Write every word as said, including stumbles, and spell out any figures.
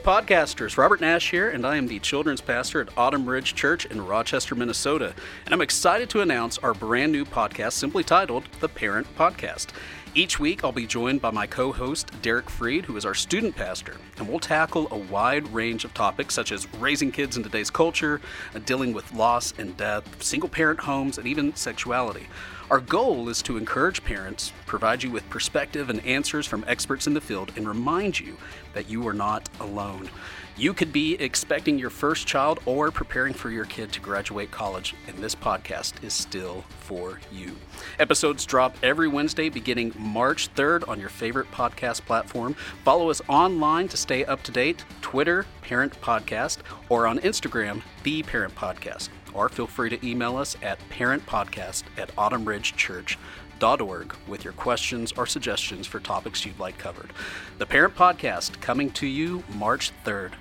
podcasters. Robert Nash here, and I am the children's pastor at Autumn Ridge Church in Rochester, Minnesota. And I'm excited to announce our brand new podcast simply titled The Parent Podcast. Each week, I'll be joined by my co-host, Derek Freed, who is our student pastor, and we'll tackle a wide range of topics such as raising kids in today's culture, dealing with loss and death, single-parent homes, and even sexuality. Our goal is to encourage parents, provide you with perspective and answers from experts in the field, and remind you that you are not alone. You could be expecting your first child or preparing for your kid to graduate college, and this podcast is still for you. Episodes drop every Wednesday beginning March third on your favorite podcast platform. Follow us online to stay up to date, Twitter, Parent Podcast, or on Instagram, The Parent Podcast. Or feel free to email us at parentpodcast at autumn ridge church dot org with your questions or suggestions for topics you'd like covered. The Parent Podcast, coming to you March third.